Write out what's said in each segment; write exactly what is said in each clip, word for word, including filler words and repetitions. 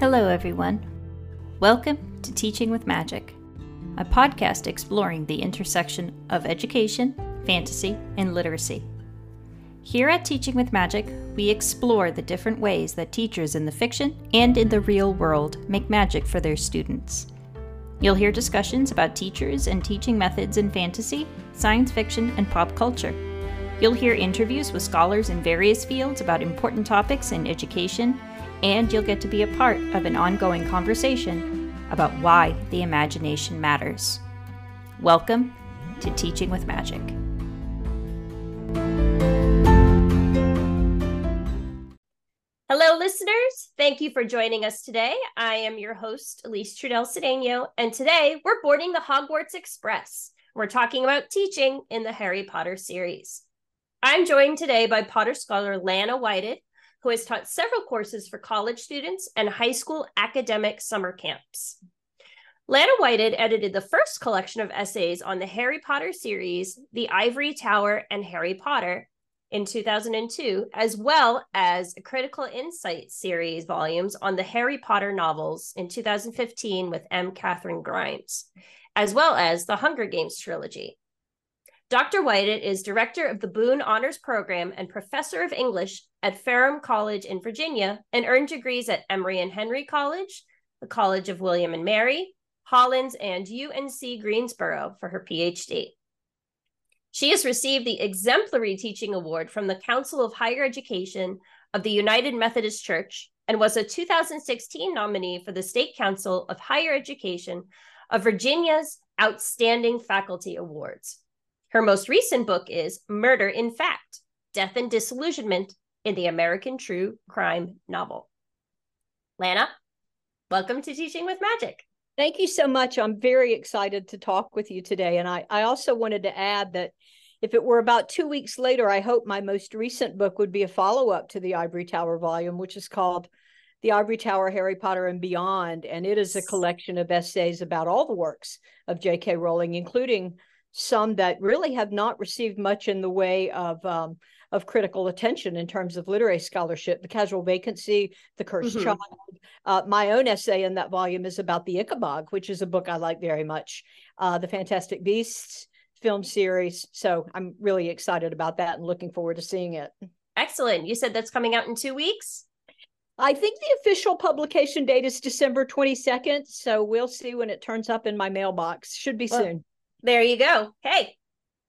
Hello everyone. Welcome to Teaching with Magic, a podcast exploring the intersection of education, fantasy, and literacy. Here at Teaching with Magic, we explore the different ways that teachers in the fiction and in the real world make magic for their students. You'll hear discussions about teachers and teaching methods in fantasy, science fiction, and pop culture. You'll hear interviews with scholars in various fields about important topics in education, and you'll get to be a part of an ongoing conversation about why the imagination matters. Welcome to Teaching with Magic. Hello, listeners. Thank you for joining us today. I am your host, Elise Trudell-Cedeno, and today we're boarding the Hogwarts Express. We're talking about teaching in the Harry Potter series. I'm joined today by Potter scholar Lana Whited, who has taught several courses for college students and high school academic summer camps. Lana Whited edited the first collection of essays on the Harry Potter series, The Ivory Tower and Harry Potter, in two thousand two, as well as a Critical Insight series volumes on the Harry Potter novels in two thousand fifteen with M. Katherine Grimes, as well as the Hunger Games trilogy. Doctor Whited is director of the Boone Honors Program and professor of English at Ferrum College in Virginia, and earned degrees at Emory and Henry College, the College of William and Mary, Hollins, and U N C Greensboro for her PhD. She has received the Exemplary Teaching Award from the Council of Higher Education of the United Methodist Church and was a two thousand sixteen nominee for the State Council of Higher Education of Virginia's Outstanding Faculty Awards. Her most recent book is Murder in Fact, Death and Disillusionment in the American True Crime Novel. Lana, welcome to Teaching with Magic. Thank you so much. I'm very excited to talk with you today. And I, I also wanted to add that if it were about two weeks later, I hope my most recent book would be a follow-up to the Ivory Tower volume, which is called The Ivory Tower, Harry Potter and Beyond. And it is a collection of essays about all the works of J K Rowling, including some that really have not received much in the way of um, of critical attention in terms of literary scholarship. The Casual Vacancy, The Cursed mm-hmm. Child. Uh, my own essay in that volume is about the Ichabod, which is a book I like very much. Uh, the Fantastic Beasts film series. So I'm really excited about that and looking forward to seeing it. Excellent. You said that's coming out in two weeks? I think the official publication date is December twenty-second. So we'll see when it turns up in my mailbox. Should be well, soon. There you go. Hey,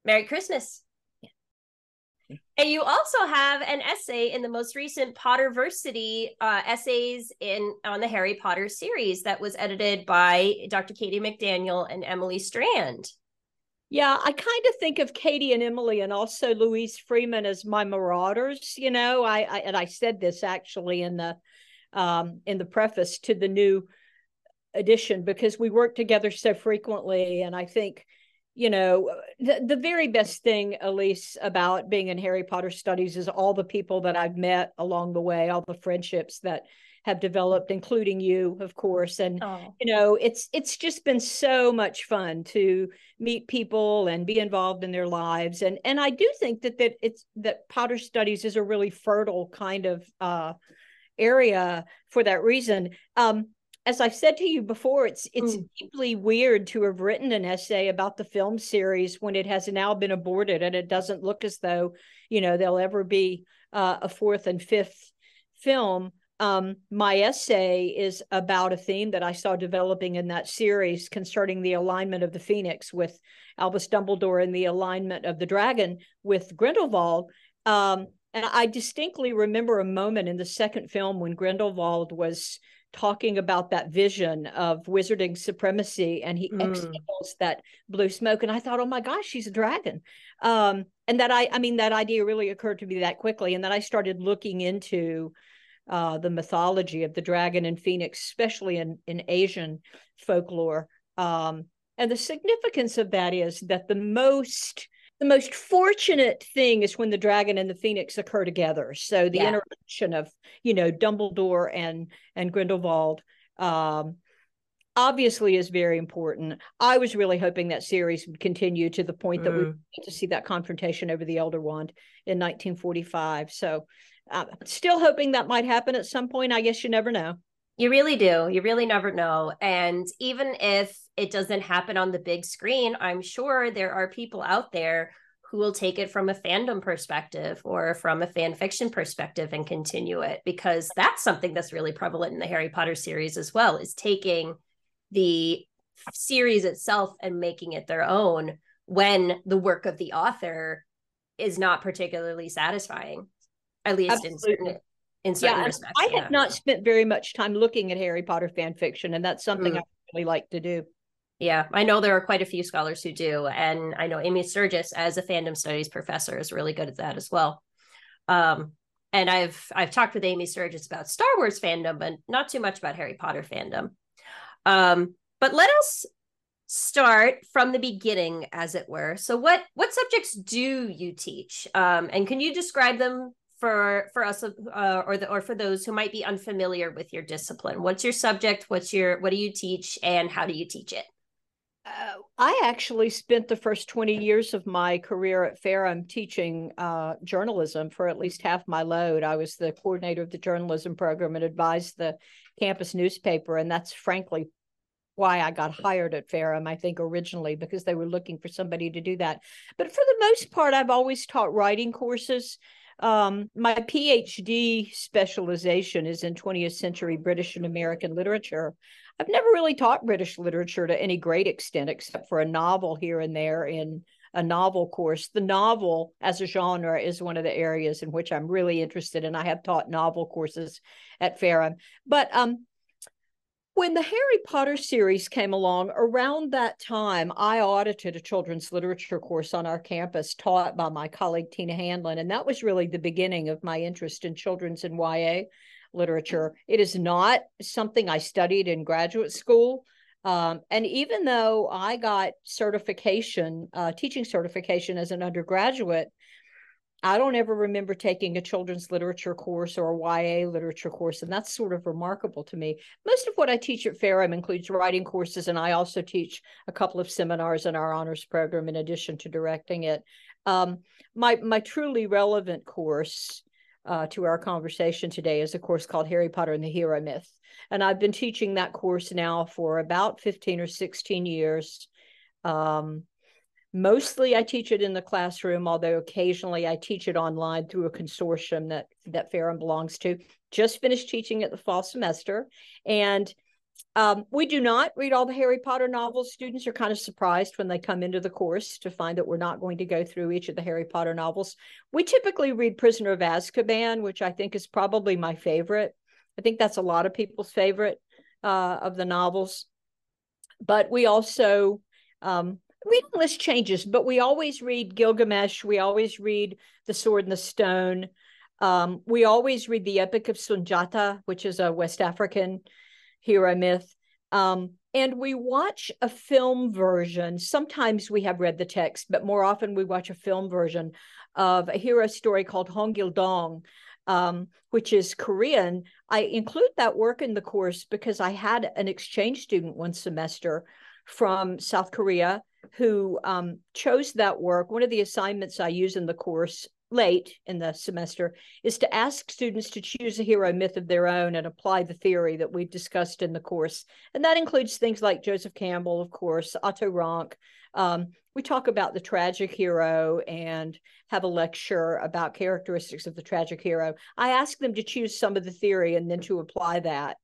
Merry Christmas. Yeah. And you also have an essay in the most recent Potterversity uh, essays in on the Harry Potter series that was edited by Doctor Katie McDaniel and Emily Strand. Yeah, I kind of think of Katie and Emily and also Louise Freeman as my marauders. You know, I, I and I said this actually in the um, in the preface to the new edition because we work together so frequently, and I think, you know, the, the very best thing, Elise, about being in Harry Potter studies is all the people that I've met along the way, all the friendships that have developed, including you, of course. And, oh. you know, it's it's just been so much fun to meet people and be involved in their lives. And and I do think that that it's that Potter studies is a really fertile kind of uh, area for that reason. Um, As I've said to you before, it's it's mm. deeply weird to have written an essay about the film series when it has now been aborted, and it doesn't look as though, you know, there'll ever be uh, a fourth and fifth film. Um, my essay is about a theme that I saw developing in that series concerning the alignment of the Phoenix with Albus Dumbledore and the alignment of the dragon with Grindelwald. Um, and I distinctly remember a moment in the second film when Grindelwald was talking about that vision of wizarding supremacy, and he mm. exhales that blue smoke. And I thought, oh my gosh, she's a dragon. Um, and that I, I mean, that idea really occurred to me that quickly. And then I started looking into uh, the mythology of the dragon and phoenix, especially in, in Asian folklore. Um, and the significance of that is that the most The most fortunate thing is when the dragon and the phoenix occur together. So the yeah. interaction of, you know, Dumbledore and and Grindelwald um, obviously is very important. I was really hoping that series would continue to the point mm. that we get to see that confrontation over the Elder Wand in nineteen forty-five. So I'm still hoping that might happen at some point. I guess you never know. You really do. You really never know. And even if it doesn't happen on the big screen, I'm sure there are people out there who will take it from a fandom perspective or from a fan fiction perspective and continue it, because that's something that's really prevalent in the Harry Potter series as well, is taking the series itself and making it their own when the work of the author is not particularly satisfying, at least Absolutely. in certain in certain yeah, respects. I yeah. have not spent very much time looking at Harry Potter fan fiction, and that's something mm. I really like to do. Yeah, I know there are quite a few scholars who do. And I know Amy Sturgis, as a fandom studies professor, is really good at that as well. Um, and I've I've talked with Amy Sturgis about Star Wars fandom, but not too much about Harry Potter fandom. Um, but let us start from the beginning, as it were. So what, what subjects do you teach? Um, and can you describe them for, for us uh, or, the, or for those who might be unfamiliar with your discipline? What's your subject? What's your, what do you teach, and how do you teach it? Uh, I actually spent the first twenty years of my career at Ferrum teaching uh, journalism for at least half my load. I was the coordinator of the journalism program and advised the campus newspaper. And that's frankly why I got hired at Ferrum, I think, originally, because they were looking for somebody to do that. But for the most part, I've always taught writing courses. Um, my PhD specialization is in twentieth century British and American literature. I've never really taught British literature to any great extent, except for a novel here and there in a novel course. The novel as a genre is one of the areas in which I'm really interested in. I have taught novel courses at Ferrum. But um, when the Harry Potter series came along, around that time, I audited a children's literature course on our campus taught by my colleague, Tina Hanlon. And that was really the beginning of my interest in children's and Y A literature. It is not something I studied in graduate school. Um, and even though I got certification, uh, teaching certification as an undergraduate, I don't ever remember taking a children's literature course or a Y A literature course, and that's sort of remarkable to me. Most of what I teach at Ferrum includes writing courses, and I also teach a couple of seminars in our honors program in addition to directing it. Um, my, my truly relevant course uh, to our conversation today is a course called Harry Potter and the Hero Myth, and I've been teaching that course now for about fifteen or sixteen years. Um, Mostly I teach it in the classroom, although occasionally I teach it online through a consortium that, that Ferrum belongs to. Just finished teaching it the fall semester. And um, we do not read all the Harry Potter novels. Students are kind of surprised when they come into the course to find that we're not going to go through each of the Harry Potter novels. We typically read Prisoner of Azkaban, which I think is probably my favorite. I think that's a lot of people's favorite uh, of the novels. But we also... Um, Reading list changes, but we always read Gilgamesh. We always read The Sword and the Stone. Um, we always read the Epic of Sunjata, which is a West African hero myth. Um, and we watch a film version. Sometimes we have read the text, but more often we watch a film version of a hero story called Hong Gil-dong, um, which is Korean. I include that work in the course because I had an exchange student one semester from South Korea who um, chose that work. One of the assignments I use in the course late in the semester is to ask students to choose a hero myth of their own and apply the theory that we've discussed in the course. And that includes things like Joseph Campbell, of course, Otto Rank. Um, we talk about the tragic hero and have a lecture about characteristics of the tragic hero. I ask them to choose some of the theory and then to apply that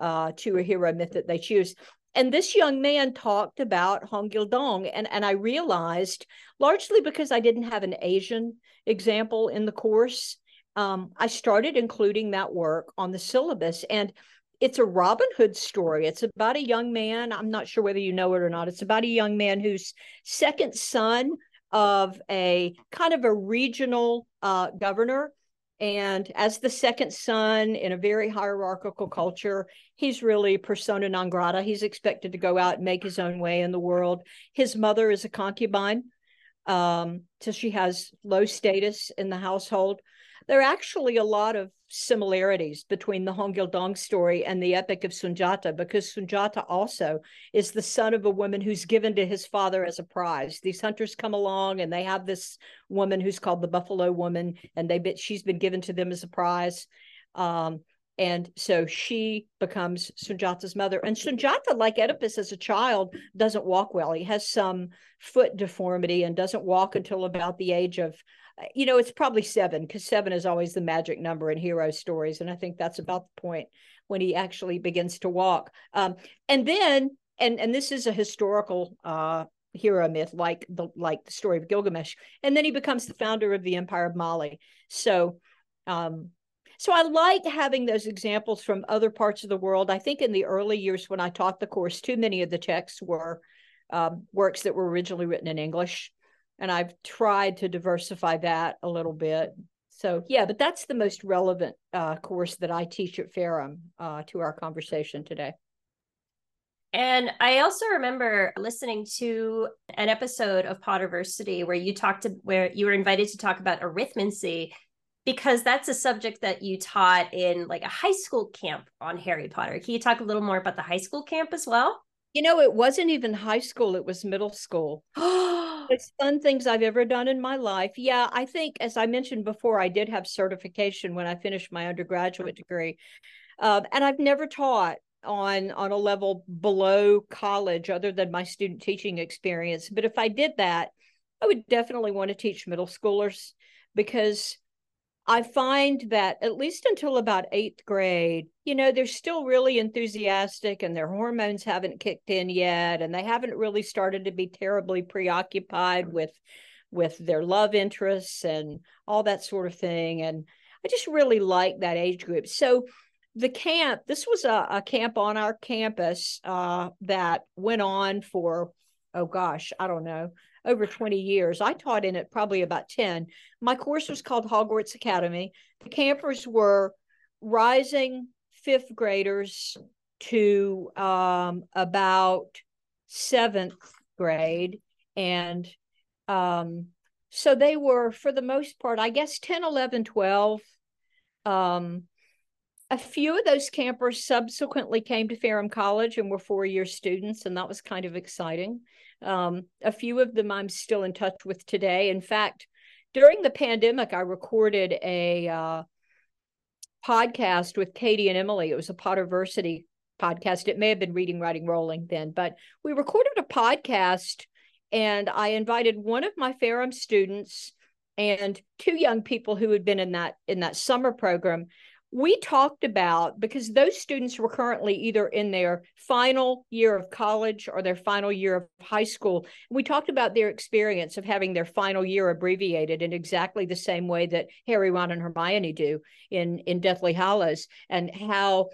uh, to a hero myth that they choose. And this young man talked about Hong Gil-dong, and, and I realized, largely because I didn't have an Asian example in the course, um, I started including that work on the syllabus. And it's a Robin Hood story. It's about a young man. I'm not sure whether you know it or not. It's about a young man who's second son of a kind of a regional uh, governor. And as the second son in a very hierarchical culture, he's really persona non grata. He's expected to go out and make his own way in the world. His mother is a concubine, um, so she has low status in the household. There are actually a lot of similarities between the Hong Gil-dong story and the Epic of Sunjata, because Sunjata also is the son of a woman who's given to his father as a prize. These hunters come along and they have this woman who's called the Buffalo Woman, and they she's been given to them as a prize. Um, And so she becomes Sunjata's mother. And Sunjata, like Oedipus as a child, doesn't walk well. He has some foot deformity and doesn't walk until about the age of, you know, it's probably seven, because seven is always the magic number in hero stories. And I think that's about the point when he actually begins to walk. Um, and then, and and this is a historical uh, hero myth, like the, like the story of Gilgamesh. And then he becomes the founder of the Empire of Mali. So, um, So I like having those examples from other parts of the world. I think in the early years when I taught the course, too many of the texts were um, works that were originally written in English. And I've tried to diversify that a little bit. So, yeah, but that's the most relevant uh, course that I teach at Ferrum uh, to our conversation today. And I also remember listening to an episode of Potterversity where you talked to, where you were invited to talk about arithmancy, because that's a subject that you taught in like a high school camp on Harry Potter. Can you talk a little more about the high school camp as well? You know, it wasn't even high school. It was middle school. It's fun things I've ever done in my life. Yeah, I think, as I mentioned before, I did have certification when I finished my undergraduate degree. Um, and I've never taught on, on a level below college other than my student teaching experience. But if I did that, I would definitely want to teach middle schoolers, because I find that at least until about eighth grade, you know, they're still really enthusiastic and their hormones haven't kicked in yet. And they haven't really started to be terribly preoccupied with, with their love interests and all that sort of thing. And I just really like that age group. So the camp, this was a, a camp on our campus uh, that went on for, oh gosh, I don't know, over twenty years. I taught in it probably about ten. My course was called Hogwarts Academy. The campers were rising fifth graders to um, about seventh grade. And um, so they were, for the most part, I guess ten, eleven, twelve. Um, a few of those campers subsequently came to Ferrum College and were four-year students, and that was kind of exciting. Um, a few of them I'm still in touch with today. In fact, during the pandemic, I recorded a uh, podcast with Katie and Emily. It was a Potterversity podcast. It may have been Reading, Writing, Rolling then, but we recorded a podcast, and I invited one of my Ferrum students and two young people who had been in that in that summer program. We talked about, because those students were currently either in their final year of college or their final year of high school, we talked about their experience of having their final year abbreviated in exactly the same way that Harry, Ron, and Hermione do in, in Deathly Hallows, and how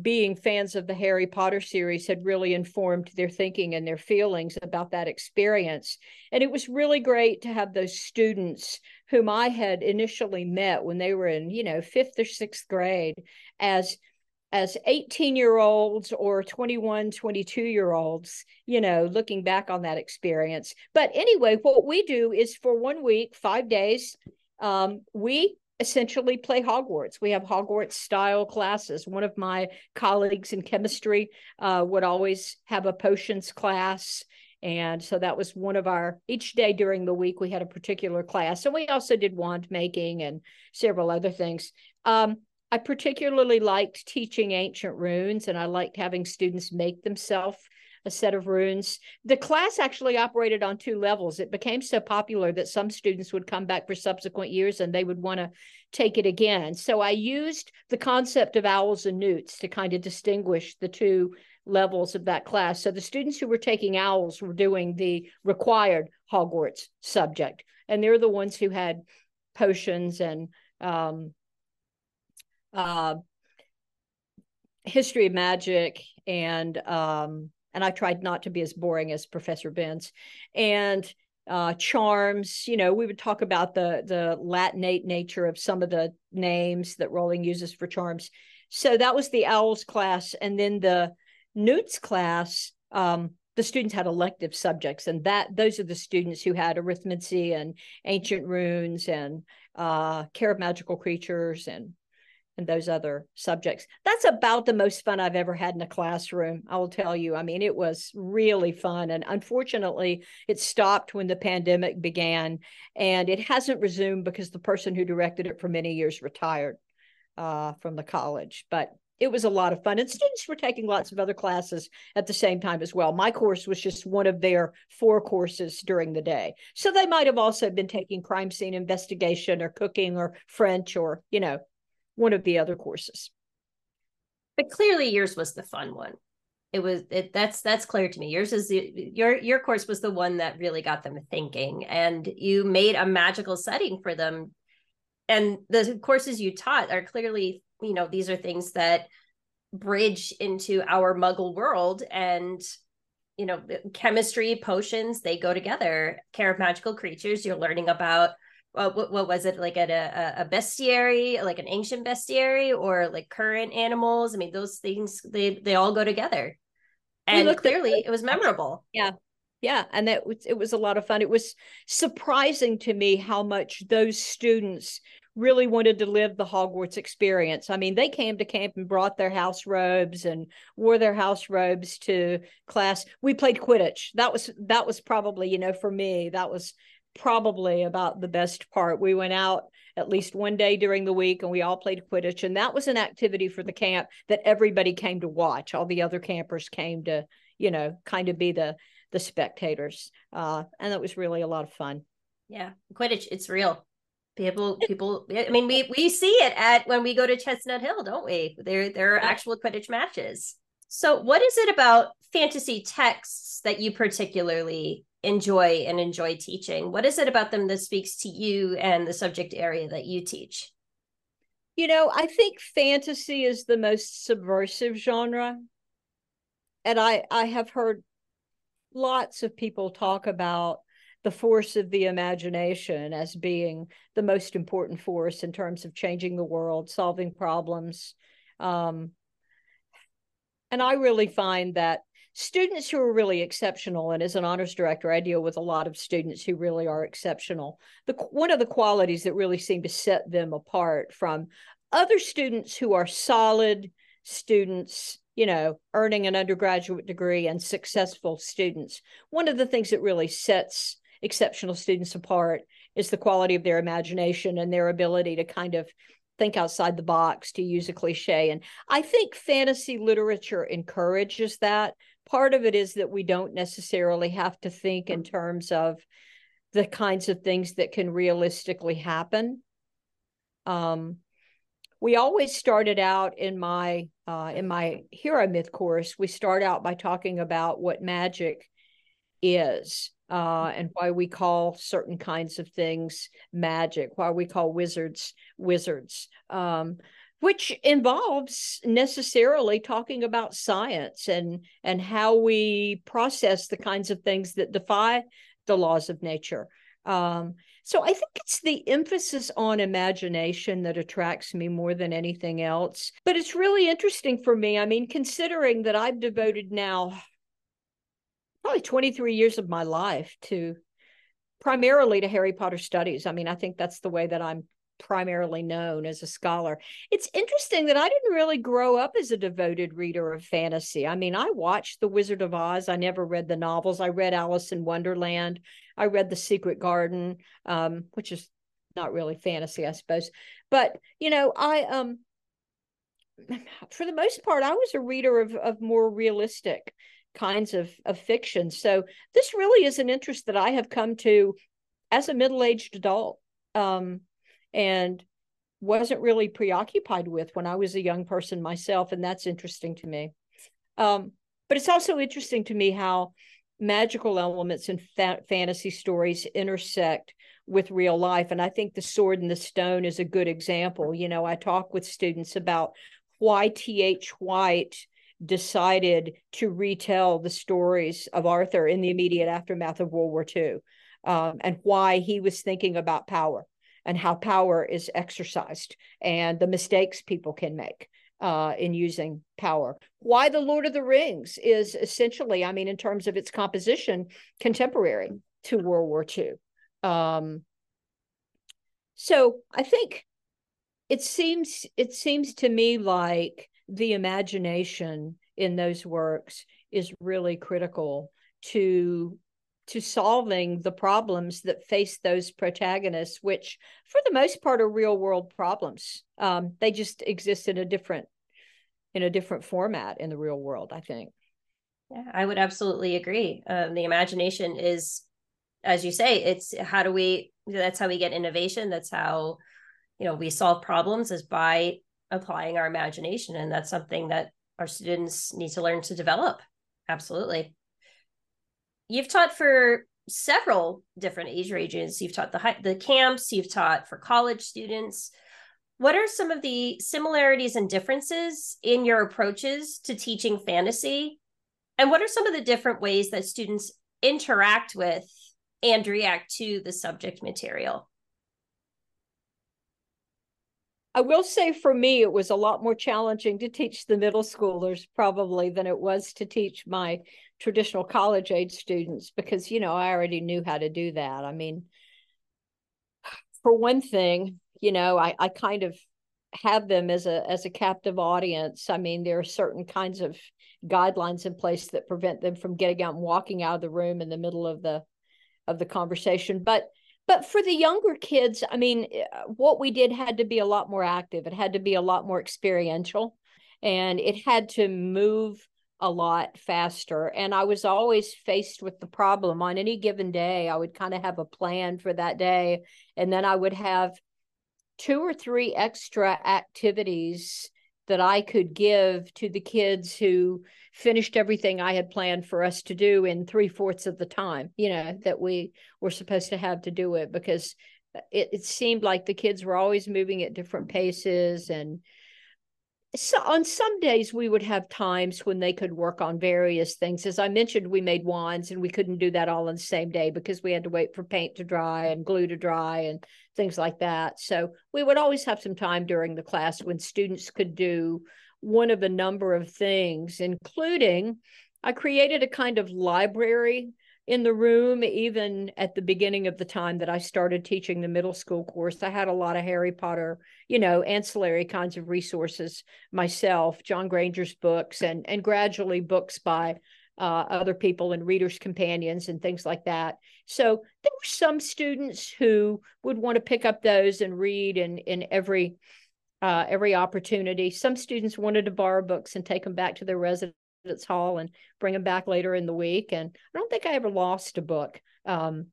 being fans of the Harry Potter series had really informed their thinking and their feelings about that experience. And it was really great to have those students whom I had initially met when they were in, you know, fifth or sixth grade as, as eighteen year olds or twenty-one, twenty-two year olds, you know, looking back on that experience. But anyway, what we do is for one week, five days, um, we essentially play Hogwarts. We have Hogwarts style classes. One of my colleagues in chemistry uh, would always have a potions class. And so that was one of our, each day during the week, we had a particular class. And we also did wand making and several other things. Um, I particularly liked teaching ancient runes, and I liked having students make themselves a set of runes. The class actually operated on two levels. It became so popular that some students would come back for subsequent years and they would want to take it again. So I used the concept of owls and newts to kind of distinguish the two levels of that class. So the students who were taking owls were doing the required Hogwarts subject. And they're the ones who had potions and um, uh, history of magic and um, And I tried not to be as boring as Professor Benz. And uh, charms, you know, we would talk about the, the Latinate nature of some of the names that Rowling uses for charms. So that was the Owls class. And then the Newts class, um, the students had elective subjects. And that those are the students who had arithmancy and ancient runes and uh, care of magical creatures and and those other subjects. That's about the most fun I've ever had in a classroom, I will tell you. I mean, it was really fun. And unfortunately, it stopped when the pandemic began, and it hasn't resumed because the person who directed it for many years retired. uh, from the college. But it was a lot of fun. And students were taking lots of other classes at the same time as well. My course was just one of their four courses during the day. So they might have also been taking crime scene investigation or cooking or French or, you know, one of the other courses. But clearly yours was the fun one. It was it, that's that's clear to me. Yours is the, your your course was the one that really got them thinking, and you made a magical setting for them. And the courses you taught are clearly, you know, these are things that bridge into our Muggle world, and, you know, chemistry, potions, they go together. Care of magical creatures, you're learning about Uh, what, what was it, like at a, a bestiary, like an ancient bestiary, or like current animals? I mean, those things, they they all go together. And clearly at- it was memorable. Yeah. Yeah. And that was, it was a lot of fun. It was surprising to me how much those students really wanted to live the Hogwarts experience. I mean, they came to camp and brought their house robes and wore their house robes to class. We played Quidditch. That was, that was probably, you know, for me, that was probably about the best part. We went out at least one day during the week and we all played Quidditch. And that was an activity for the camp that everybody came to watch. All the other campers came to, you know, kind of be the, the spectators. Uh, and that was really a lot of fun. Yeah. Quidditch, it's real. People, people, I mean, we, we see it at, when we go to Chestnut Hill, don't we? There, there are actual Quidditch matches. So what is it about fantasy texts that you particularly enjoy and enjoy teaching? What is it about them that speaks to you and the subject area that you teach? You know, I think fantasy is the most subversive genre. And I, I have heard lots of people talk about the force of the imagination as being the most important force in terms of changing the world, solving problems. Um, and I really find that students who are really exceptional, and as an honors director, I deal with a lot of students who really are exceptional. The, one of the qualities that really seem to set them apart from other students who are solid students, you know, earning an undergraduate degree and successful students, one of the things that really sets exceptional students apart is the quality of their imagination and their ability to kind of think outside the box, to use a cliche. And I think fantasy literature encourages that. Part of it is that we don't necessarily have to think in terms of the kinds of things that can realistically happen. Um, we always started out in my uh, in my Hero Myth course, we start out by talking about what magic is uh, and why we call certain kinds of things magic, why we call wizards wizards. Um, which involves necessarily talking about science and, and how we process the kinds of things that defy the laws of nature. Um, so I think it's the emphasis on imagination that attracts me more than anything else. But it's really interesting for me. I mean, considering that I've devoted now probably twenty-three years of my life to primarily to Harry Potter studies. I mean, I think that's the way that I'm primarily known as a scholar. It's interesting that I didn't really grow up as a devoted reader of fantasy. I mean, I watched The Wizard of Oz. I never read the novels. I read Alice in Wonderland. I read The Secret Garden, um, which is not really fantasy, I suppose. But, you know, I, um, for the most part, I was a reader of, of more realistic kinds of, of fiction. So this really is an interest that I have come to as a middle-aged adult. Um, and wasn't really preoccupied with when I was a young person myself. And that's interesting to me. Um, but it's also interesting to me how magical elements in fa- fantasy stories intersect with real life. And I think The Sword and the Stone is a good example. You know, I talk with students about why T H White decided to retell the stories of Arthur in the immediate aftermath of World War Two, um, and why he was thinking about power and how power is exercised and the mistakes people can make uh, in using power. Why The Lord of the Rings is essentially, I mean, in terms of its composition, contemporary to World War Two. Um, so I think it seems, it seems to me like the imagination in those works is really critical to to solving the problems that face those protagonists, which for the most part are real world problems. Um, they just exist in a different, in a different format in the real world, I think. Yeah, I would absolutely agree. Um, the imagination is, as you say, it's how do we, that's how we get innovation. That's how, you know, we solve problems, is by applying our imagination. And that's something that our students need to learn to develop. Absolutely. You've taught for several different age ranges. You've taught the the camps, you've taught for college students. What are some of the similarities and differences in your approaches to teaching fantasy? And what are some of the different ways that students interact with and react to the subject material? I will say for me, it was a lot more challenging to teach the middle schoolers probably than it was to teach my traditional college age students, because, you know, I already knew how to do that. I mean, for one thing, you know, I, I kind of have them as a as a captive audience. I mean, there are certain kinds of guidelines in place that prevent them from getting out and walking out of the room in the middle of the of the conversation. But But for the younger kids, I mean, what we did had to be a lot more active. It had to be a lot more experiential, and it had to move a lot faster. And I was always faced with the problem on any given day. I would kind of have a plan for that day, and then I would have two or three extra activities that I could give to the kids who finished everything I had planned for us to do in three fourths of the time, you know, that we were supposed to have to do it, because it, it seemed like the kids were always moving at different paces. And so on some days we would have times when they could work on various things. As I mentioned, we made wands, and we couldn't do that all on the same day because we had to wait for paint to dry and glue to dry and things like that. So we would always have some time during the class when students could do one of a number of things, including I created a kind of library in the room. Even at the beginning of the time that I started teaching the middle school course, I had a lot of Harry Potter, you know, ancillary kinds of resources myself, John Granger's books, and and gradually books by uh, other people and Reader's Companions and things like that. So there were some students who would want to pick up those and read in, in every, uh, every opportunity. Some students wanted to borrow books and take them back to their residence its hall and bring them back later in the week. And I don't think I ever lost a book um,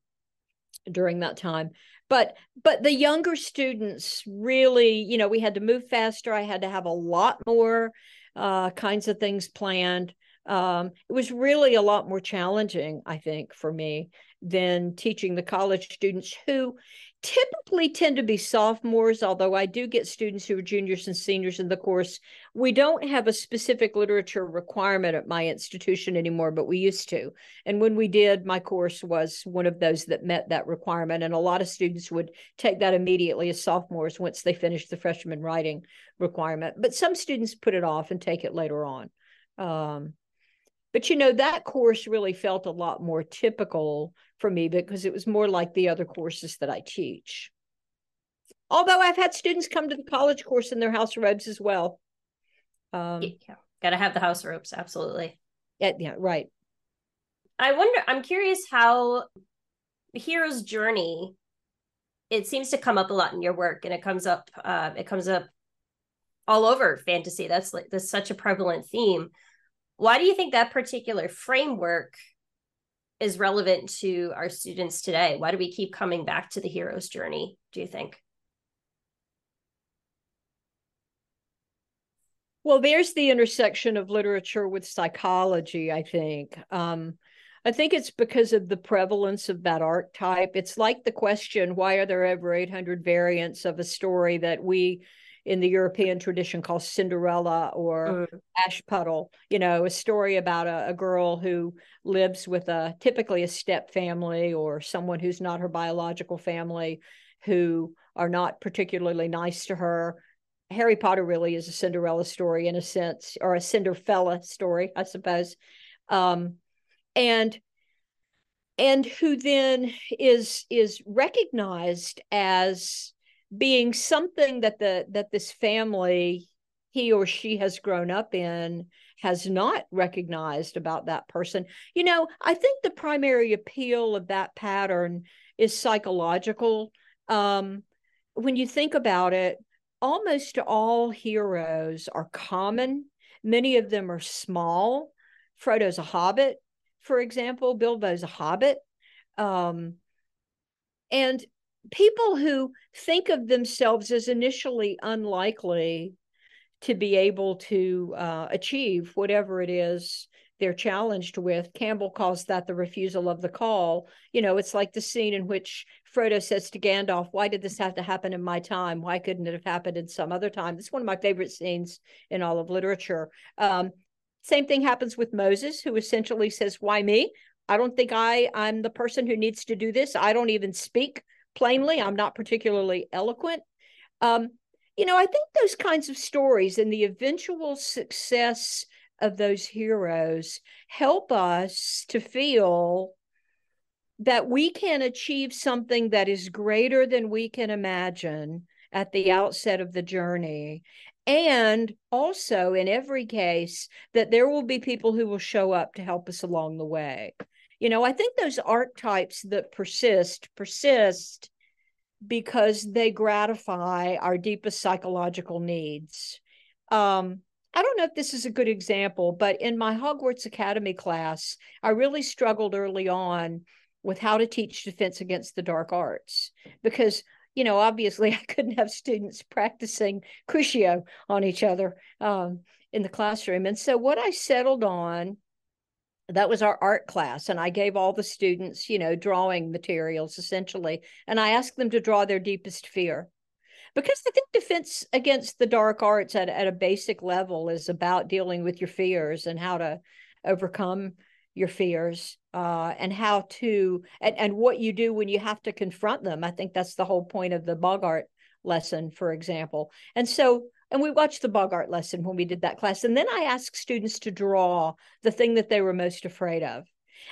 during that time. But but the younger students really, you know, we had to move faster. I had to have a lot more uh, kinds of things planned. Um, it was really a lot more challenging, I think, for me than teaching the college students, who typically tend to be sophomores, although I do get students who are juniors and seniors in the course. We don't have a specific literature requirement at my institution anymore, but we used to. And when we did, my course was one of those that met that requirement. And a lot of students would take that immediately as sophomores once they finished the freshman writing requirement. But some students put it off and take it later on. Um, But, you know, that course really felt a lot more typical for me because it was more like the other courses that I teach. Although I've had students come to the college course in their house robes as well. Um, yeah, got to have the house robes. Absolutely. Yeah, yeah, right. I wonder, I'm curious how hero's journey, it seems to come up a lot in your work, and it comes up, uh, it comes up all over fantasy. That's like, that's such a prevalent theme. Why do you think that particular framework is relevant to our students today? Why do we keep coming back to the hero's journey, do you think? Well, there's the intersection of literature with psychology, I think. Um, I think it's because of the prevalence of that archetype. It's like the question, why are there over eight hundred variants of a story that we in the European tradition called Cinderella or mm. Ashpuddle, you know, a story about a, a girl who lives with a typically a step family or someone who's not her biological family, who are not particularly nice to her. Harry Potter really is a Cinderella story in a sense, or a Cinderfella story, I suppose. Um, and and who then is is recognized as being something that the that this family he or she has grown up in has not recognized about that person. You know, I think the primary appeal of that pattern is psychological. Um, when you think about it, almost all heroes are common. Many of them are small. Frodo's a hobbit, for example. Bilbo's a hobbit. Um, and people who think of themselves as initially unlikely to be able to uh, achieve whatever it is they're challenged with. Campbell calls that the refusal of the call. You know, it's like the scene in which Frodo says to Gandalf, why did this have to happen in my time? Why couldn't it have happened in some other time? It's one of my favorite scenes in all of literature. Um, same thing happens with Moses, who essentially says, why me? I don't think I, I'm the person who needs to do this. I don't even speak plainly. I'm not particularly eloquent. Um, you know, I think those kinds of stories and the eventual success of those heroes help us to feel that we can achieve something that is greater than we can imagine at the outset of the journey. And also, in every case, that there will be people who will show up to help us along the way. You know, I think those archetypes that persist, persist because they gratify our deepest psychological needs. Um, I don't know if this is a good example, but in my Hogwarts Academy class, I really struggled early on with how to teach defense against the dark arts because, you know, obviously I couldn't have students practicing Crucio on each other um, in the classroom. And so what I settled on, that was our art class. And I gave all the students, you know, drawing materials essentially. And I asked them to draw their deepest fear. Because I think defense against the dark arts at, at a basic level is about dealing with your fears and how to overcome your fears uh, and how to, and, and what you do when you have to confront them. I think that's the whole point of the Boggart lesson, for example. And so And we watched the Boggart lesson when we did that class. And then I asked students to draw the thing that they were most afraid of.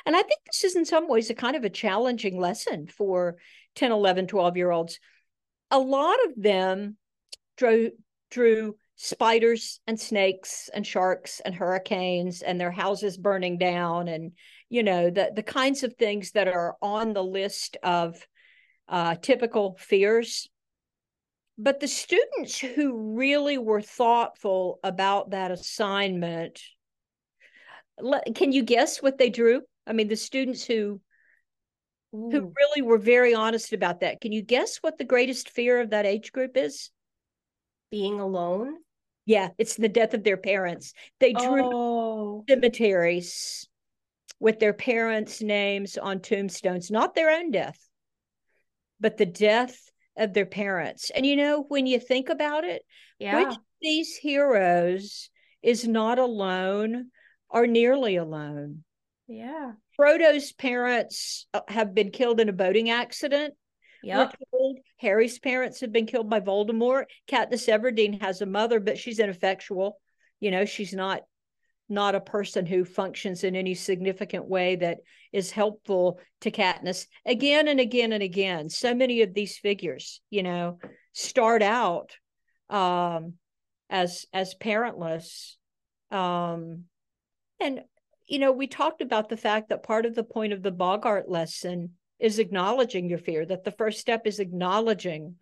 And I think this is in some ways a kind of a challenging lesson for ten, eleven, twelve-year-olds. A lot of them drew, drew spiders and snakes and sharks and hurricanes and their houses burning down and, you know, the, the kinds of things that are on the list of uh, typical fears. But the students who really were thoughtful about that assignment, can you guess what they drew? I mean, the students who, who really were very honest about that. Can you guess what the greatest fear of that age group is? Being alone? Yeah, it's the death of their parents. They drew oh. cemeteries with their parents' names on tombstones, not their own death, but the death of their parents. And you know, when you think about it, yeah. which of these heroes is not alone or nearly alone? Yeah. Frodo's parents have been killed in a boating accident. Yep. Harry's parents have been killed by Voldemort. Katniss Everdeen has a mother, but she's ineffectual. You know, she's not not a person who functions in any significant way that is helpful to Katniss again and again and again. So many of these figures, you know, start out um, as, as parentless. Um, and, you know, we talked about the fact that part of the point of the Boggart lesson is acknowledging your fear, that the first step is acknowledging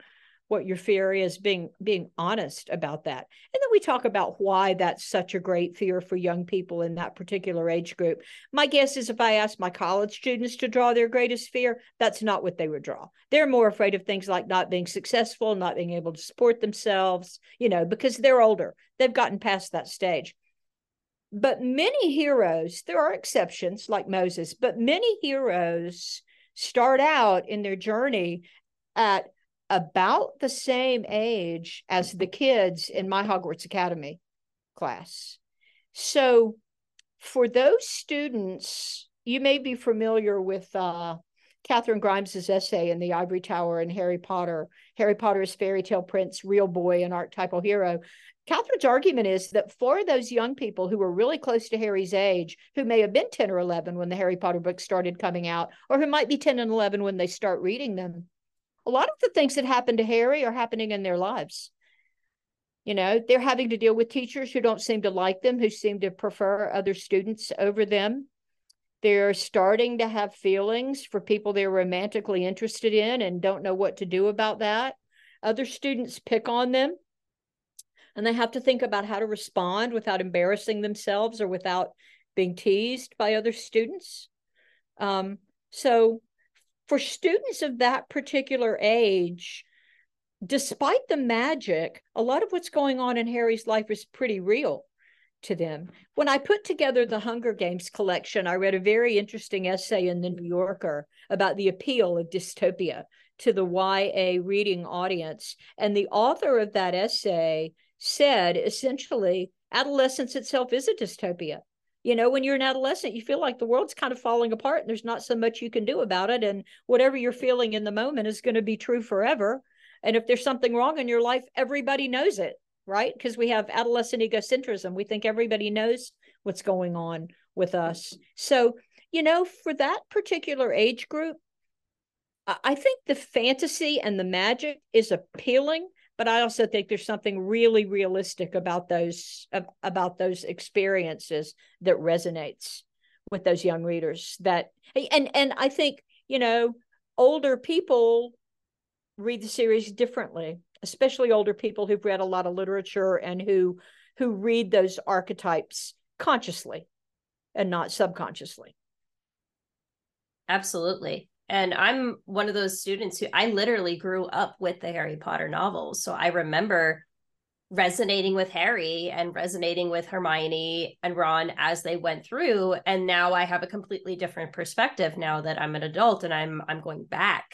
what your fear is, being being honest about that. And then we talk about why that's such a great fear for young people in that particular age group. My guess is if I asked my college students to draw their greatest fear, that's not what they would draw. They're more afraid of things like not being successful, not being able to support themselves, you know, because they're older. They've gotten past that stage. But many heroes, there are exceptions like Moses, but many heroes start out in their journey at about the same age as the kids in my Hogwarts Academy class. So for those students, you may be familiar with uh, Katherine Grimes' essay in The Ivory Tower and Harry Potter, Harry Potter's Fairy Tale Prince, Real Boy, and Archetypal Hero. Katherine's argument is that for those young people who were really close to Harry's age, who may have been ten or eleven when the Harry Potter books started coming out, or who might be ten and eleven when they start reading them, a lot of the things that happened to Harry are happening in their lives. You know, they're having to deal with teachers who don't seem to like them, who seem to prefer other students over them. They're starting to have feelings for people they're romantically interested in and don't know what to do about that. Other students pick on them, and they have to think about how to respond without embarrassing themselves or without being teased by other students. Um, so for students of that particular age, despite the magic, a lot of what's going on in Harry's life is pretty real to them. When I put together the Hunger Games collection, I read a very interesting essay in The New Yorker about the appeal of dystopia to the Y A reading audience. And the author of that essay said, essentially, adolescence itself is a dystopia. You know, when you're an adolescent, you feel like the world's kind of falling apart and there's not so much you can do about it. And whatever you're feeling in the moment is going to be true forever. And if there's something wrong in your life, everybody knows it, right? Because we have adolescent egocentrism. We think everybody knows what's going on with us. So, you know, for that particular age group, I think the fantasy and the magic is appealing, but I also think there's something really realistic about those, about those experiences that resonates with those young readers. That, and, and I think, you know, older people read the series differently, especially older people who've read a lot of literature and who who read those archetypes consciously and not subconsciously. Absolutely. And I'm one of those students who, I literally grew up with the Harry Potter novels. So I remember resonating with Harry and resonating with Hermione and Ron as they went through. And now I have a completely different perspective now that I'm an adult and I'm I'm going back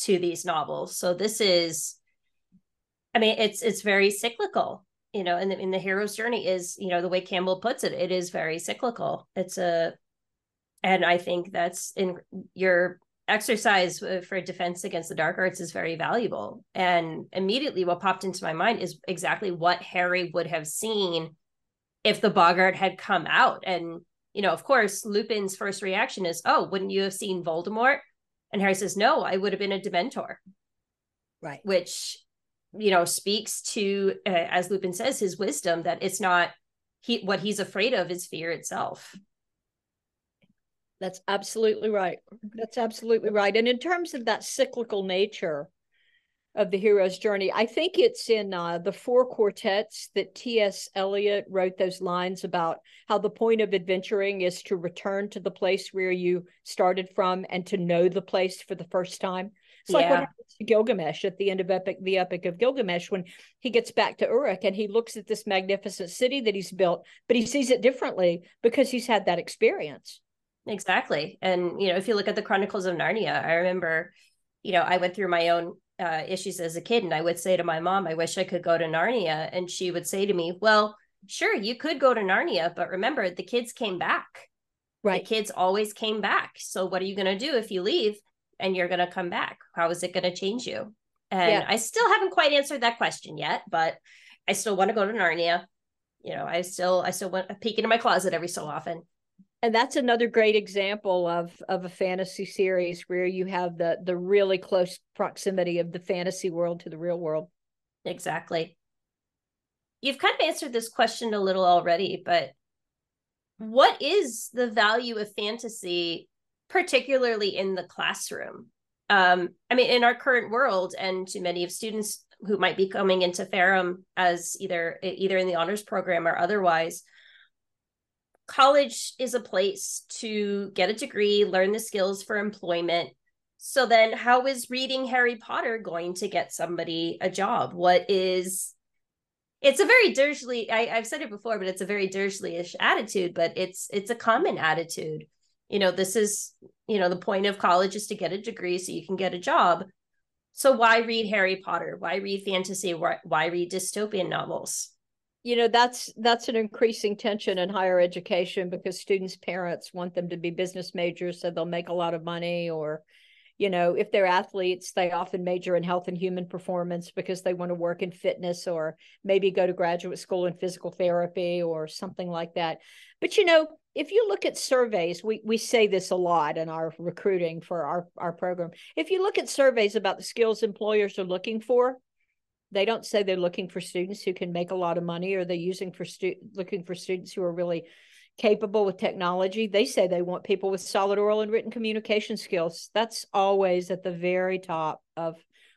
to these novels. So this is, I mean, it's it's very cyclical, you know, and the, and the hero's journey is, you know, the way Campbell puts it, it is very cyclical. It's a, and I think that's in your exercise for defense against the dark arts is very valuable. And immediately what popped into my mind is exactly what Harry would have seen if the Boggart had come out. And, you know, of course, Lupin's first reaction is, oh, wouldn't you have seen Voldemort? And Harry says, no, I would have been a Dementor. Right. Which, you know, speaks to, uh, as Lupin says, his wisdom, that it's not, he what he's afraid of is fear itself. That's absolutely right. That's absolutely right. And in terms of that cyclical nature of the hero's journey, I think it's in uh, the four quartets that T S Eliot wrote those lines about how the point of adventuring is to return to the place where you started from and to know the place for the first time. It's yeah. like what happens to Gilgamesh at the end of Epic, the Epic of Gilgamesh, when he gets back to Uruk and he looks at this magnificent city that he's built, but he sees it differently because he's had that experience. Exactly. And, you know, if you look at the Chronicles of Narnia, I remember, you know, I went through my own Uh, issues as a kid, and I would say to my mom, I wish I could go to Narnia, and she would say to me, well, sure, you could go to Narnia, but remember, the kids came back, right? The kids always came back. So what are you going to do if you leave and you're going to come back? How is it going to change you? And yeah. I still haven't quite answered that question yet, but I still want to go to Narnia. You know, I still I still want to peek into my closet every so often. And that's another great example of, of a fantasy series where you have the, the really close proximity of the fantasy world to the real world. Exactly. You've kind of answered this question a little already, but what is the value of fantasy, particularly in the classroom? Um, I mean, in our current world, and to many of students who might be coming into Ferrum as either, either in the honors program or otherwise, college is a place to get a degree, learn the skills for employment. So then how is reading Harry Potter going to get somebody a job? What is, it's a very Dursley, I, I've said it before, but it's a very Dursley-ish attitude, but it's it's a common attitude. You know, this is, you know, the point of college is to get a degree so you can get a job. So why read Harry Potter? Why read fantasy? Why, why read dystopian novels? You know, that's that's an increasing tension in higher education because students' parents want them to be business majors so they'll make a lot of money, or, you know, if they're athletes, they often major in health and human performance because they want to work in fitness or maybe go to graduate school in physical therapy or something like that. But, you know, if you look at surveys, we, we say this a lot in our recruiting for our, our program. If you look at surveys about the skills employers are looking for, they don't say they're looking for students who can make a lot of money, or they're using for stu- looking for students who are really capable with technology. They say they want people with solid oral and written communication skills. That's always at the very top of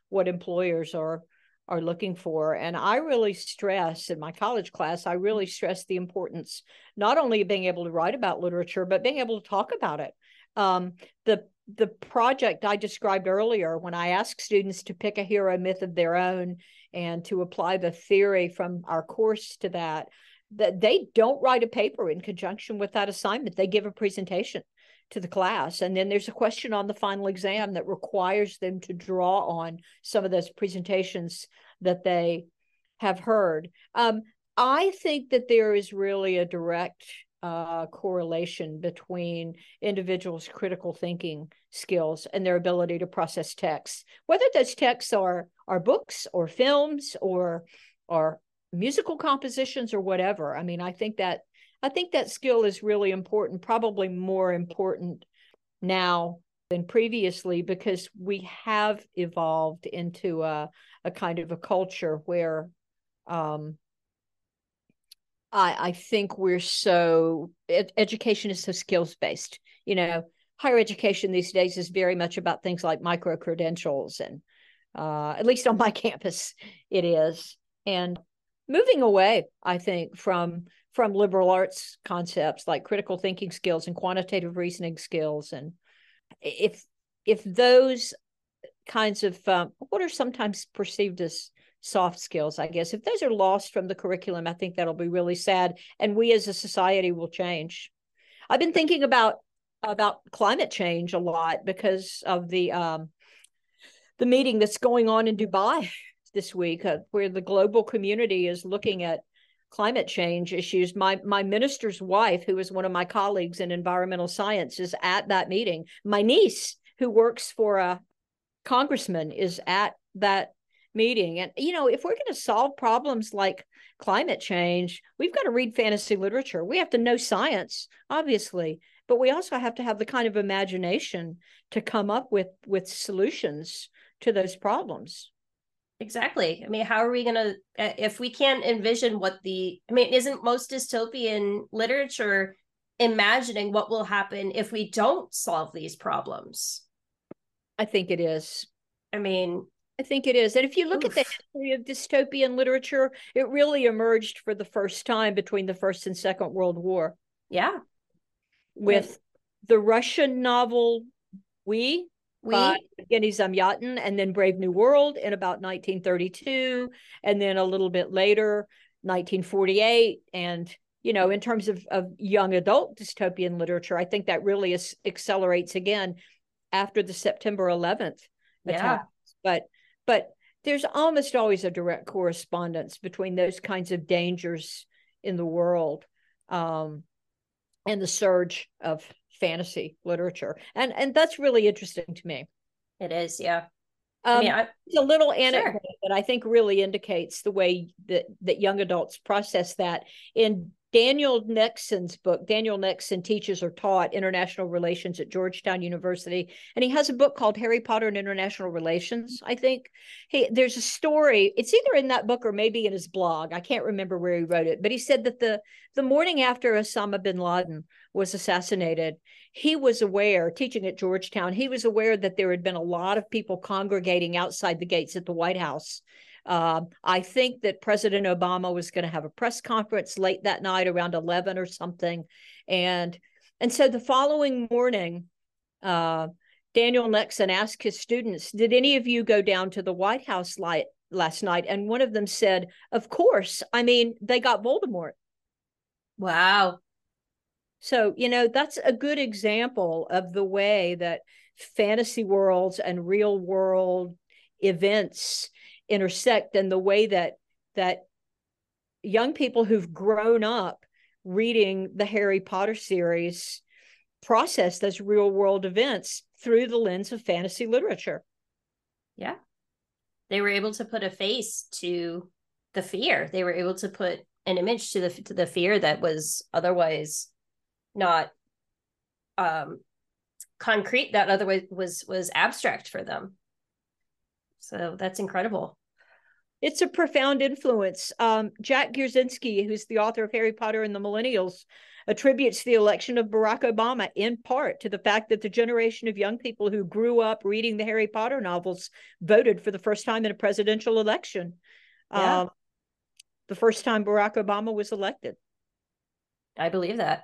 what employers are are looking for. And I really stress in my college class, I really stress the importance, not only of being able to write about literature, but being able to talk about it. Um, the the project I described earlier, when I asked students to pick a hero myth of their own and to apply the theory from our course to that, that they don't write a paper in conjunction with that assignment. They give a presentation to the class. And then there's a question on the final exam that requires them to draw on some of those presentations that they have heard. Um, I think that there is really a direct uh, correlation between individuals' critical thinking skills and their ability to process texts, whether those texts are are books or films or or musical compositions or whatever. I mean, I think that I think that skill is really important, probably more important now than previously, because we have evolved into a, a kind of a culture where um, I, I think we're so, ed- education is so skills-based. You know, higher education these days is very much about things like micro-credentials, and uh, at least on my campus it is. And moving away, I think, from from liberal arts concepts like critical thinking skills and quantitative reasoning skills. And if if those kinds of, um, what are sometimes perceived as soft skills, I guess, if those are lost from the curriculum, I think that'll be really sad. And we as a society will change. I've been thinking about about climate change a lot because of the um, the meeting that's going on in Dubai this week, uh, where the global community is looking at climate change issues. My my minister's wife, who is one of my colleagues in environmental science, is at that meeting. My niece, who works for a congressman, is at that meeting. And, you know, if we're going to solve problems like climate change, we've got to read fantasy literature. We have to know science, obviously, but we also have to have the kind of imagination to come up with, with solutions to those problems. Exactly. I mean, how are we going to, if we can't envision what the, I mean, isn't most dystopian literature imagining what will happen if we don't solve these problems? I think it is. I mean, I think it is. And if you look oof. at the history of dystopian literature, it really emerged for the first time between the First and Second World War. Yeah. With yes. the Russian novel, We. We by Evgeny Zamyatin, and then Brave New World in about nineteen thirty-two, and then a little bit later, nineteen forty-eight. And, you know, in terms of, of young adult dystopian literature, I think that really is, accelerates again after the September eleventh attacks. Yeah. But, but there's almost always a direct correspondence between those kinds of dangers in the world um, and the surge of fantasy literature. And and that's really interesting to me. It is, yeah. Um, I mean, I, a little anecdote sure. that I think really indicates the way that, that young adults process that. In Daniel Nexon's book, Daniel Nexon teaches or taught international relations at Georgetown University, and he has a book called Harry Potter and International Relations, I think. He, there's a story, it's either in that book or maybe in his blog. I can't remember where he wrote it, but he said that the, the morning after Osama bin Laden was assassinated, he was aware, teaching at Georgetown, he was aware that there had been a lot of people congregating outside the gates at the White House. Uh, I think that President Obama was going to have a press conference late that night around eleven or something. And and so the following morning, uh, Daniel Nexon asked his students, did any of you go down to the White House light last night? And one of them said, of course. I mean, they got Voldemort. Wow. So, you know, that's a good example of the way that fantasy worlds and real world events intersect, and the way that that young people who've grown up reading the Harry Potter series process those real world events through the lens of fantasy literature. Yeah. They were able to put a face to the fear. They were able to put an image to the to the fear that was otherwise not um, concrete, that otherwise was was abstract for them. So that's incredible. It's a profound influence. Um, Jack Gierzinski, who's the author of Harry Potter and the Millennials, attributes the election of Barack Obama in part to the fact that the generation of young people who grew up reading the Harry Potter novels voted for the first time in a presidential election. Yeah. Um, the first time Barack Obama was elected. I believe that.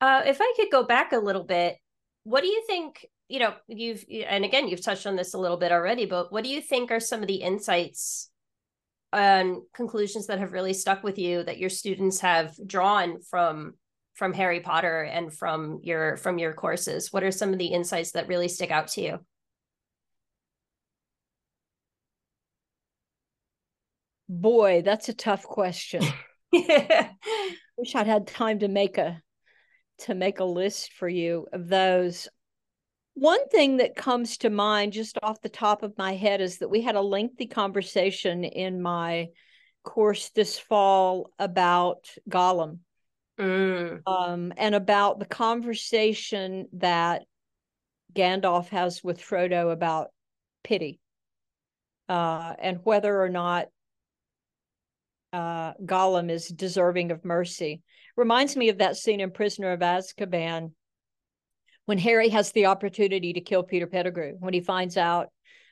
Uh, if I could go back a little bit, what do you think, you know, you've, and again, you've touched on this a little bit already, but what do you think are some of the insights and conclusions that have really stuck with you that your students have drawn from, from Harry Potter and from your, from your courses? What are some of the insights that really stick out to you? Boy, that's a tough question. Yeah. Wish I'd had time to make a, to make a list for you of those. One thing that comes to mind just off the top of my head is that we had a lengthy conversation in my course this fall about Gollum, mm. um, and about the conversation that Gandalf has with Frodo about pity, uh, and whether or not Uh, Gollum is deserving of mercy. Reminds me of that scene in Prisoner of Azkaban when Harry has the opportunity to kill Peter Pettigrew, when he finds out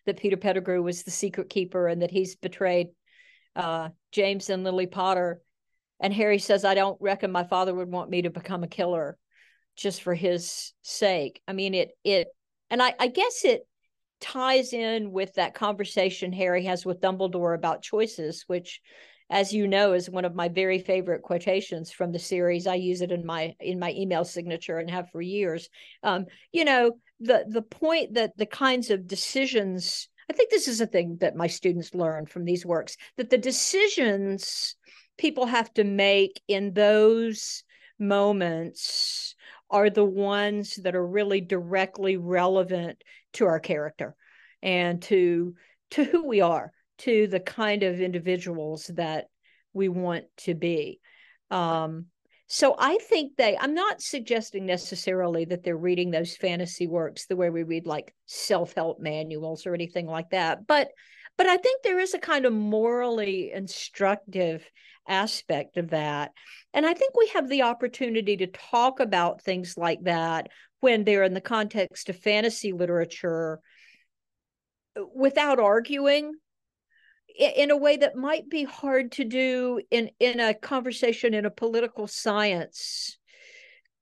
that Peter Pettigrew was the secret keeper and that he's betrayed uh, James and Lily Potter. And Harry says, I don't reckon my father would want me to become a killer just for his sake. I mean, it, it, and I, I guess it ties in with that conversation Harry has with Dumbledore about choices, which, as you know, is one of my very favorite quotations from the series. I use it in my in my email signature and have for years. Um, you know, the the point that the kinds of decisions, I think this is a thing that my students learn from these works, that the decisions people have to make in those moments are the ones that are really directly relevant to our character and to to who we are, to the kind of individuals that we want to be. Um, so I think they, I'm not suggesting necessarily that they're reading those fantasy works the way we read like self-help manuals or anything like that. But, but I think there is a kind of morally instructive aspect of that. And I think we have the opportunity to talk about things like that when they're in the context of fantasy literature without arguing, in a way that might be hard to do in, in a conversation in a political science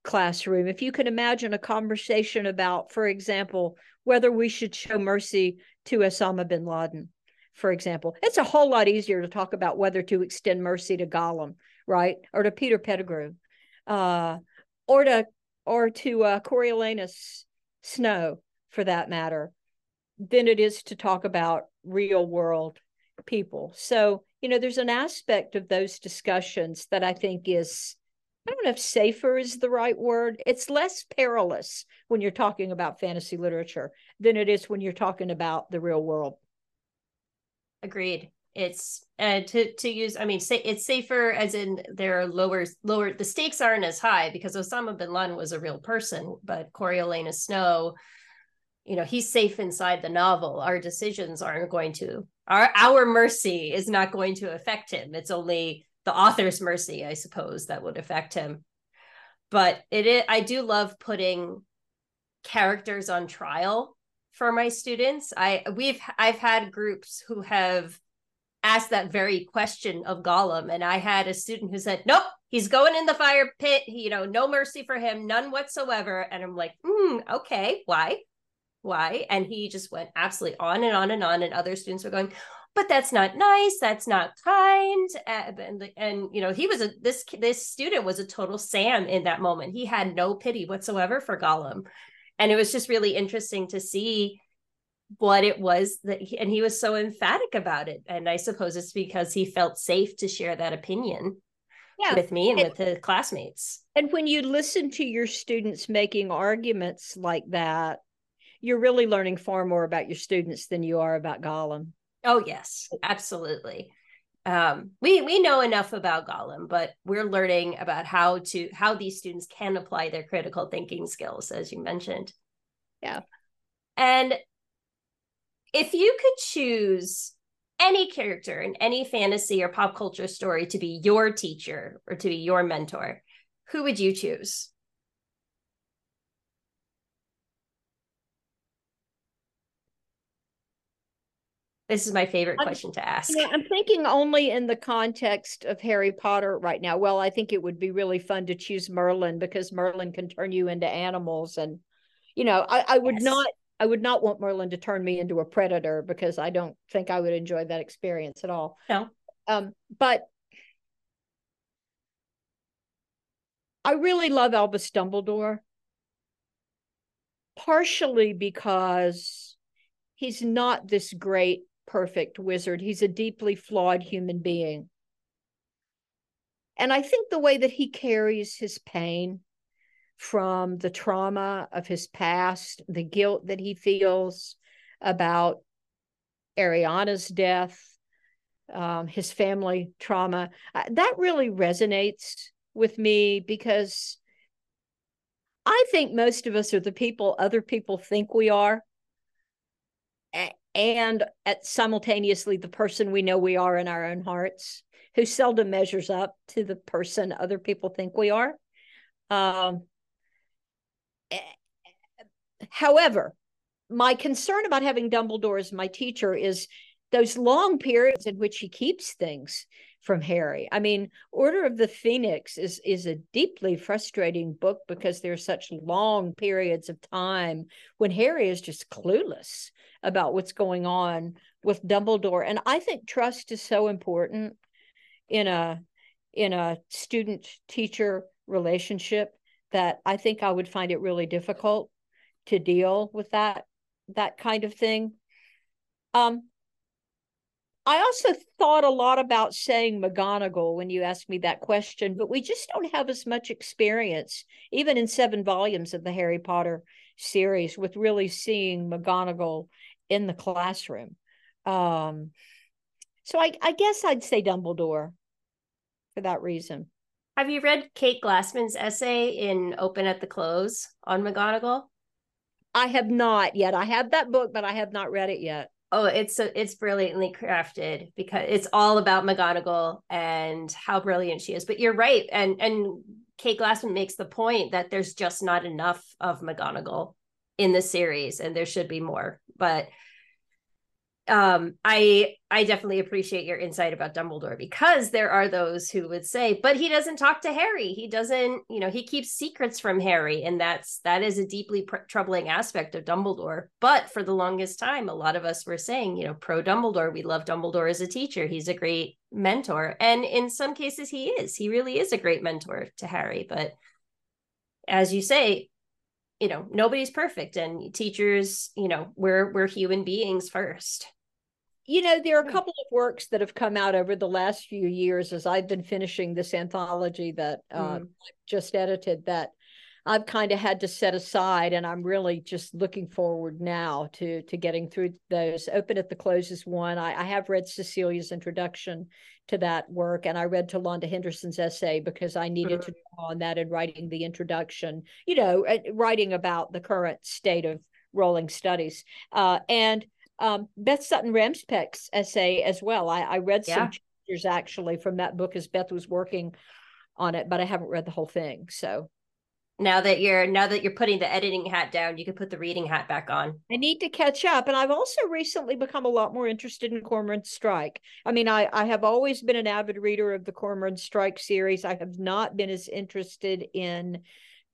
classroom. If you can imagine a conversation about, for example, whether we should show mercy to Osama bin Laden, for example, it's a whole lot easier to talk about whether to extend mercy to Gollum, right? Or to Peter Pettigrew, uh, or to, or to uh, Coriolanus Snow, for that matter, than it is to talk about real world people. So, you know, there's an aspect of those discussions that I think is, I don't know if safer is the right word. It's less perilous when you're talking about fantasy literature than it is when you're talking about the real world. Agreed. It's, uh, to, to use, I mean, say it's safer as in there are lower, lower, the stakes aren't as high because Osama bin Laden was a real person, but Coriolanus Snow, you know, he's safe inside the novel. Our decisions aren't going to, our, our mercy is not going to affect him. It's only the author's mercy, I suppose, that would affect him. But it is, I do love putting characters on trial for my students. I we've I've had groups who have asked that very question of Gollum, and I had a student who said, "Nope, he's going in the fire pit. He, you know, no mercy for him, none whatsoever." And I'm like, mm, "Okay, why?" why and he just went absolutely on and on and on, and other students were going, but that's not nice, that's not kind, and, and, and you know, he was a this this student was a total Sam in that moment. He had no pity whatsoever for Gollum, and it was just really interesting to see what it was that he, and he was so emphatic about it, and I suppose it's because he felt safe to share that opinion Yeah. with me and, and with his classmates. And when you listen to your students making arguments like that, you're really learning far more about your students than you are about Gollum. Oh, yes, absolutely. Um, we we know enough about Gollum, but we're learning about how to how these students can apply their critical thinking skills, as you mentioned. Yeah. And if you could choose any character in any fantasy or pop culture story to be your teacher or to be your mentor, who would you choose? This is my favorite question to ask. Yeah, I'm thinking only in the context of Harry Potter right now. Well, I think it would be really fun to choose Merlin, because Merlin can turn you into animals. And, you know, I, I would yes. not I would not want Merlin to turn me into a predator, because I don't think I would enjoy that experience at all. No. Um, but I really love Albus Dumbledore, partially because he's not this great, perfect wizard. He's a deeply flawed human being. And I think the way that he carries his pain from the trauma of his past, the guilt that he feels about Ariana's death, um, his family trauma, that really resonates with me, because I think most of us are the people other people think we are, and at simultaneously the person we know we are in our own hearts, who seldom measures up to the person other people think we are. Um, however, my concern about having Dumbledore as my teacher is those long periods in which he keeps things from Harry. I mean, Order of the Phoenix is, is a deeply frustrating book, because there's such long periods of time when Harry is just clueless about what's going on with Dumbledore. And I think trust is so important in a, in a student-teacher relationship, that I think I would find it really difficult to deal with that, that kind of thing. Um, I also thought a lot about saying McGonagall when you asked me that question, but we just don't have as much experience, even in seven volumes of the Harry Potter series, with really seeing McGonagall in the classroom. Um, so I, I guess I'd say Dumbledore for that reason. Have you read Kate Glassman's essay in Open at the Close on McGonagall? I have not yet. I have that book, but I have not read it yet. Oh, it's it's brilliantly crafted, because it's all about McGonagall and how brilliant she is. But you're right. And, and Kate Glassman makes the point that there's just not enough of McGonagall in the series, and there should be more. But um, I I definitely appreciate your insight about Dumbledore, because there are those who would say, but he doesn't talk to Harry. He doesn't, you know, he keeps secrets from Harry. And that's, that is a deeply pr- troubling aspect of Dumbledore. But for the longest time, a lot of us were saying, you know, pro Dumbledore, we love Dumbledore as a teacher. He's a great mentor. And in some cases he is, he really is a great mentor to Harry. But as you say, you know, nobody's perfect, and teachers, you know, we're, we're human beings first. You know, there are a couple of works that have come out over the last few years as I've been finishing this anthology that uh, mm. I've just edited, that I've kind of had to set aside, and I'm really just looking forward now to to getting through those. Open at the Close is one. I, I have read Cecilia's introduction to that work, and I read Tolanda Henderson's essay, because I needed mm-hmm. to draw on that in writing the introduction, you know, writing about the current state of rolling studies. Uh, and Um, Beth Sutton Ramspeck's essay as well. I, I read yeah. some chapters actually from that book as Beth was working on it, but I haven't read the whole thing. So now that you're now that you're putting the editing hat down, you can put the reading hat back on. I need to catch up. And I've also recently become a lot more interested in Cormoran Strike. I mean, I, I have always been an avid reader of the Cormoran Strike series. I have not been as interested in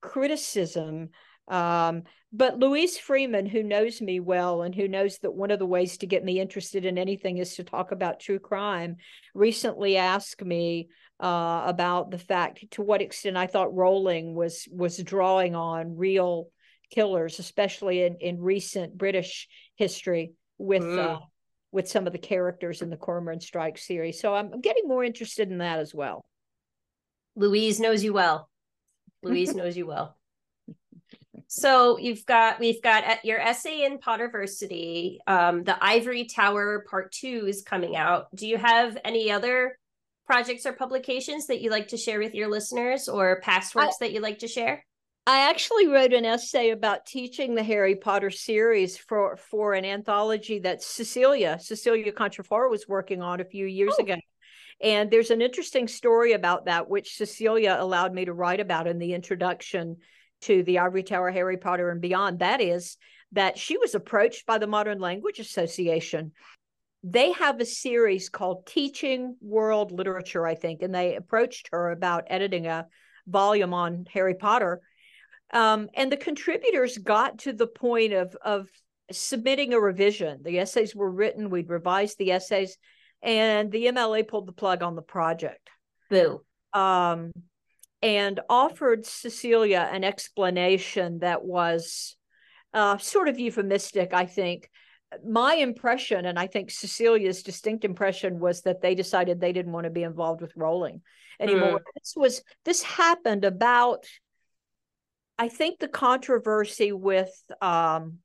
criticism. Um, but Louise Freeman, who knows me well and who knows that one of the ways to get me interested in anything is to talk about true crime, recently asked me uh, about the fact to what extent I thought Rowling was was drawing on real killers, especially in, in recent British history with mm. uh, with some of the characters in the Cormoran Strike series. So I'm, I'm getting more interested in that as well. Louise knows you well. Louise knows you well. So you've got, we've got your essay in Potterversity. Um, the Ivory Tower part two is coming out. Do you have any other projects or publications that you like to share with your listeners, or past works I, that you like to share? I actually wrote an essay about teaching the Harry Potter series for, for an anthology that Cecilia, Cecilia Contrafora was working on a few years oh. ago. And there's an interesting story about that, which Cecilia allowed me to write about in the introduction to The Ivory Tower, Harry Potter and Beyond. That is that she was approached by the Modern Language Association. They have a series called Teaching World Literature, I think, and they approached her about editing a volume on Harry Potter. Um, and the contributors got to the point of, of submitting a revision. The essays were written, we'd revised the essays, and the M L A pulled the plug on the project. Boo. Um, and offered Cecilia an explanation that was uh, sort of euphemistic, I think. My impression, and I think Cecilia's distinct impression, was that they decided they didn't want to be involved with rolling anymore. Mm. This was, this happened about... I think the controversy with um,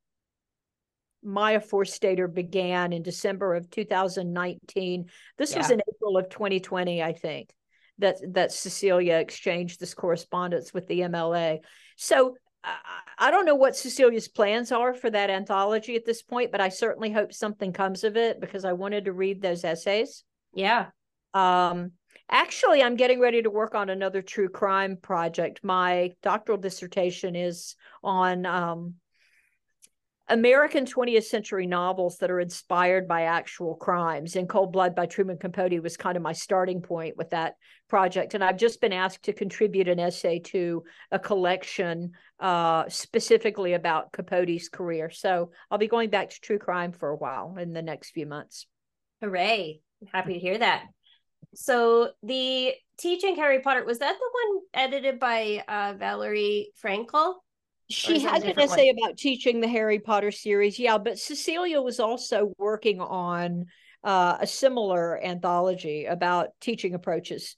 Maya Forstater began in December of two thousand nineteen. This yeah. was in April of twenty twenty, I think, that that Cecilia exchanged this correspondence with the M L A. So I, I don't know what Cecilia's plans are for that anthology at this point, but I certainly hope something comes of it because I wanted to read those essays. Yeah. Um Actually, I'm getting ready to work on another true crime project. My doctoral dissertation is on um, American twentieth century novels that are inspired by actual crimes. And Cold Blood by Truman Capote was kind of my starting point with that project. And I've just been asked to contribute an essay to a collection uh, specifically about Capote's career. So I'll be going back to true crime for a while in the next few months. Hooray. I'm happy to hear that. So the Teaching Harry Potter, was that the one edited by uh, Valerie Frankel? She had an essay one? about teaching the Harry Potter series. Yeah, but Cecilia was also working on uh, a similar anthology about teaching approaches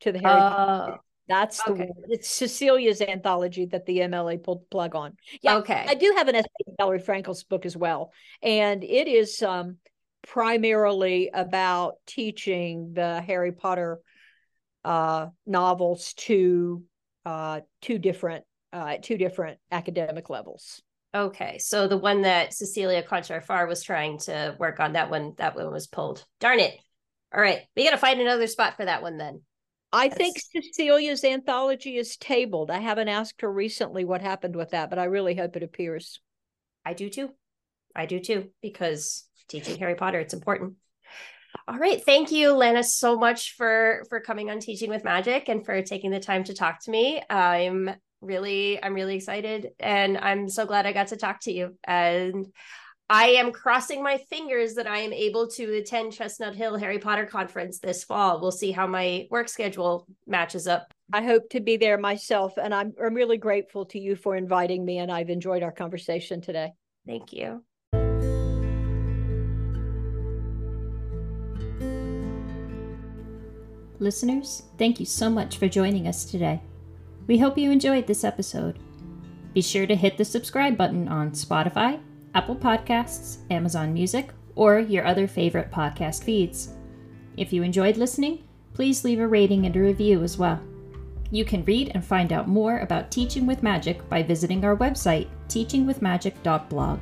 to the Harry uh, Potter. That's okay. the one. It's Cecilia's anthology that the M L A pulled the plug on. Yeah, okay. I do have an essay in Valerie Frankel's book as well. And it is... Um, primarily about teaching the Harry Potter uh, novels to uh, two different uh, two different academic levels. Okay, so the one that Cecilia Contrafar was trying to work on, that one that one was pulled. Darn it! All right, we got to find another spot for that one then. I That's... think Cecilia's anthology is tabled. I haven't asked her recently what happened with that, but I really hope it appears. I do too. I do too, because Teaching Harry Potter, it's important. All right. Thank you, Lana, so much for, for coming on Teaching with Magic and for taking the time to talk to me. I'm really, I'm really excited. And I'm so glad I got to talk to you. And I am crossing my fingers that I am able to attend Chestnut Hill Harry Potter Conference this fall. We'll see how my work schedule matches up. I hope to be there myself. And I'm, I'm really grateful to you for inviting me. And I've enjoyed our conversation today. Thank you. Listeners, thank you so much for joining us today. We hope you enjoyed this episode. Be sure to hit the subscribe button on Spotify, Apple Podcasts, Amazon Music, or your other favorite podcast feeds. If you enjoyed listening, please leave a rating and a review as well. You can read and find out more about Teaching with Magic by visiting our website, teaching with magic dot blog.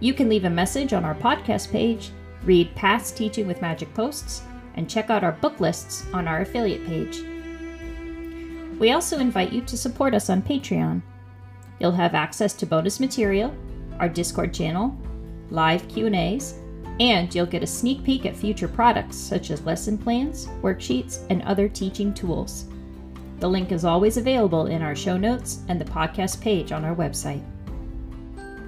You can leave a message on our podcast page, read past Teaching with Magic posts, and check out our book lists on our affiliate page. We also invite you to support us on Patreon. You'll have access to bonus material, our Discord channel, live Q and A's, and you'll get a sneak peek at future products such as lesson plans, worksheets, and other teaching tools. The link is always available in our show notes and the podcast page on our website.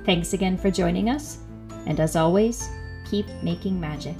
Thanks again for joining us, and as always, keep making magic.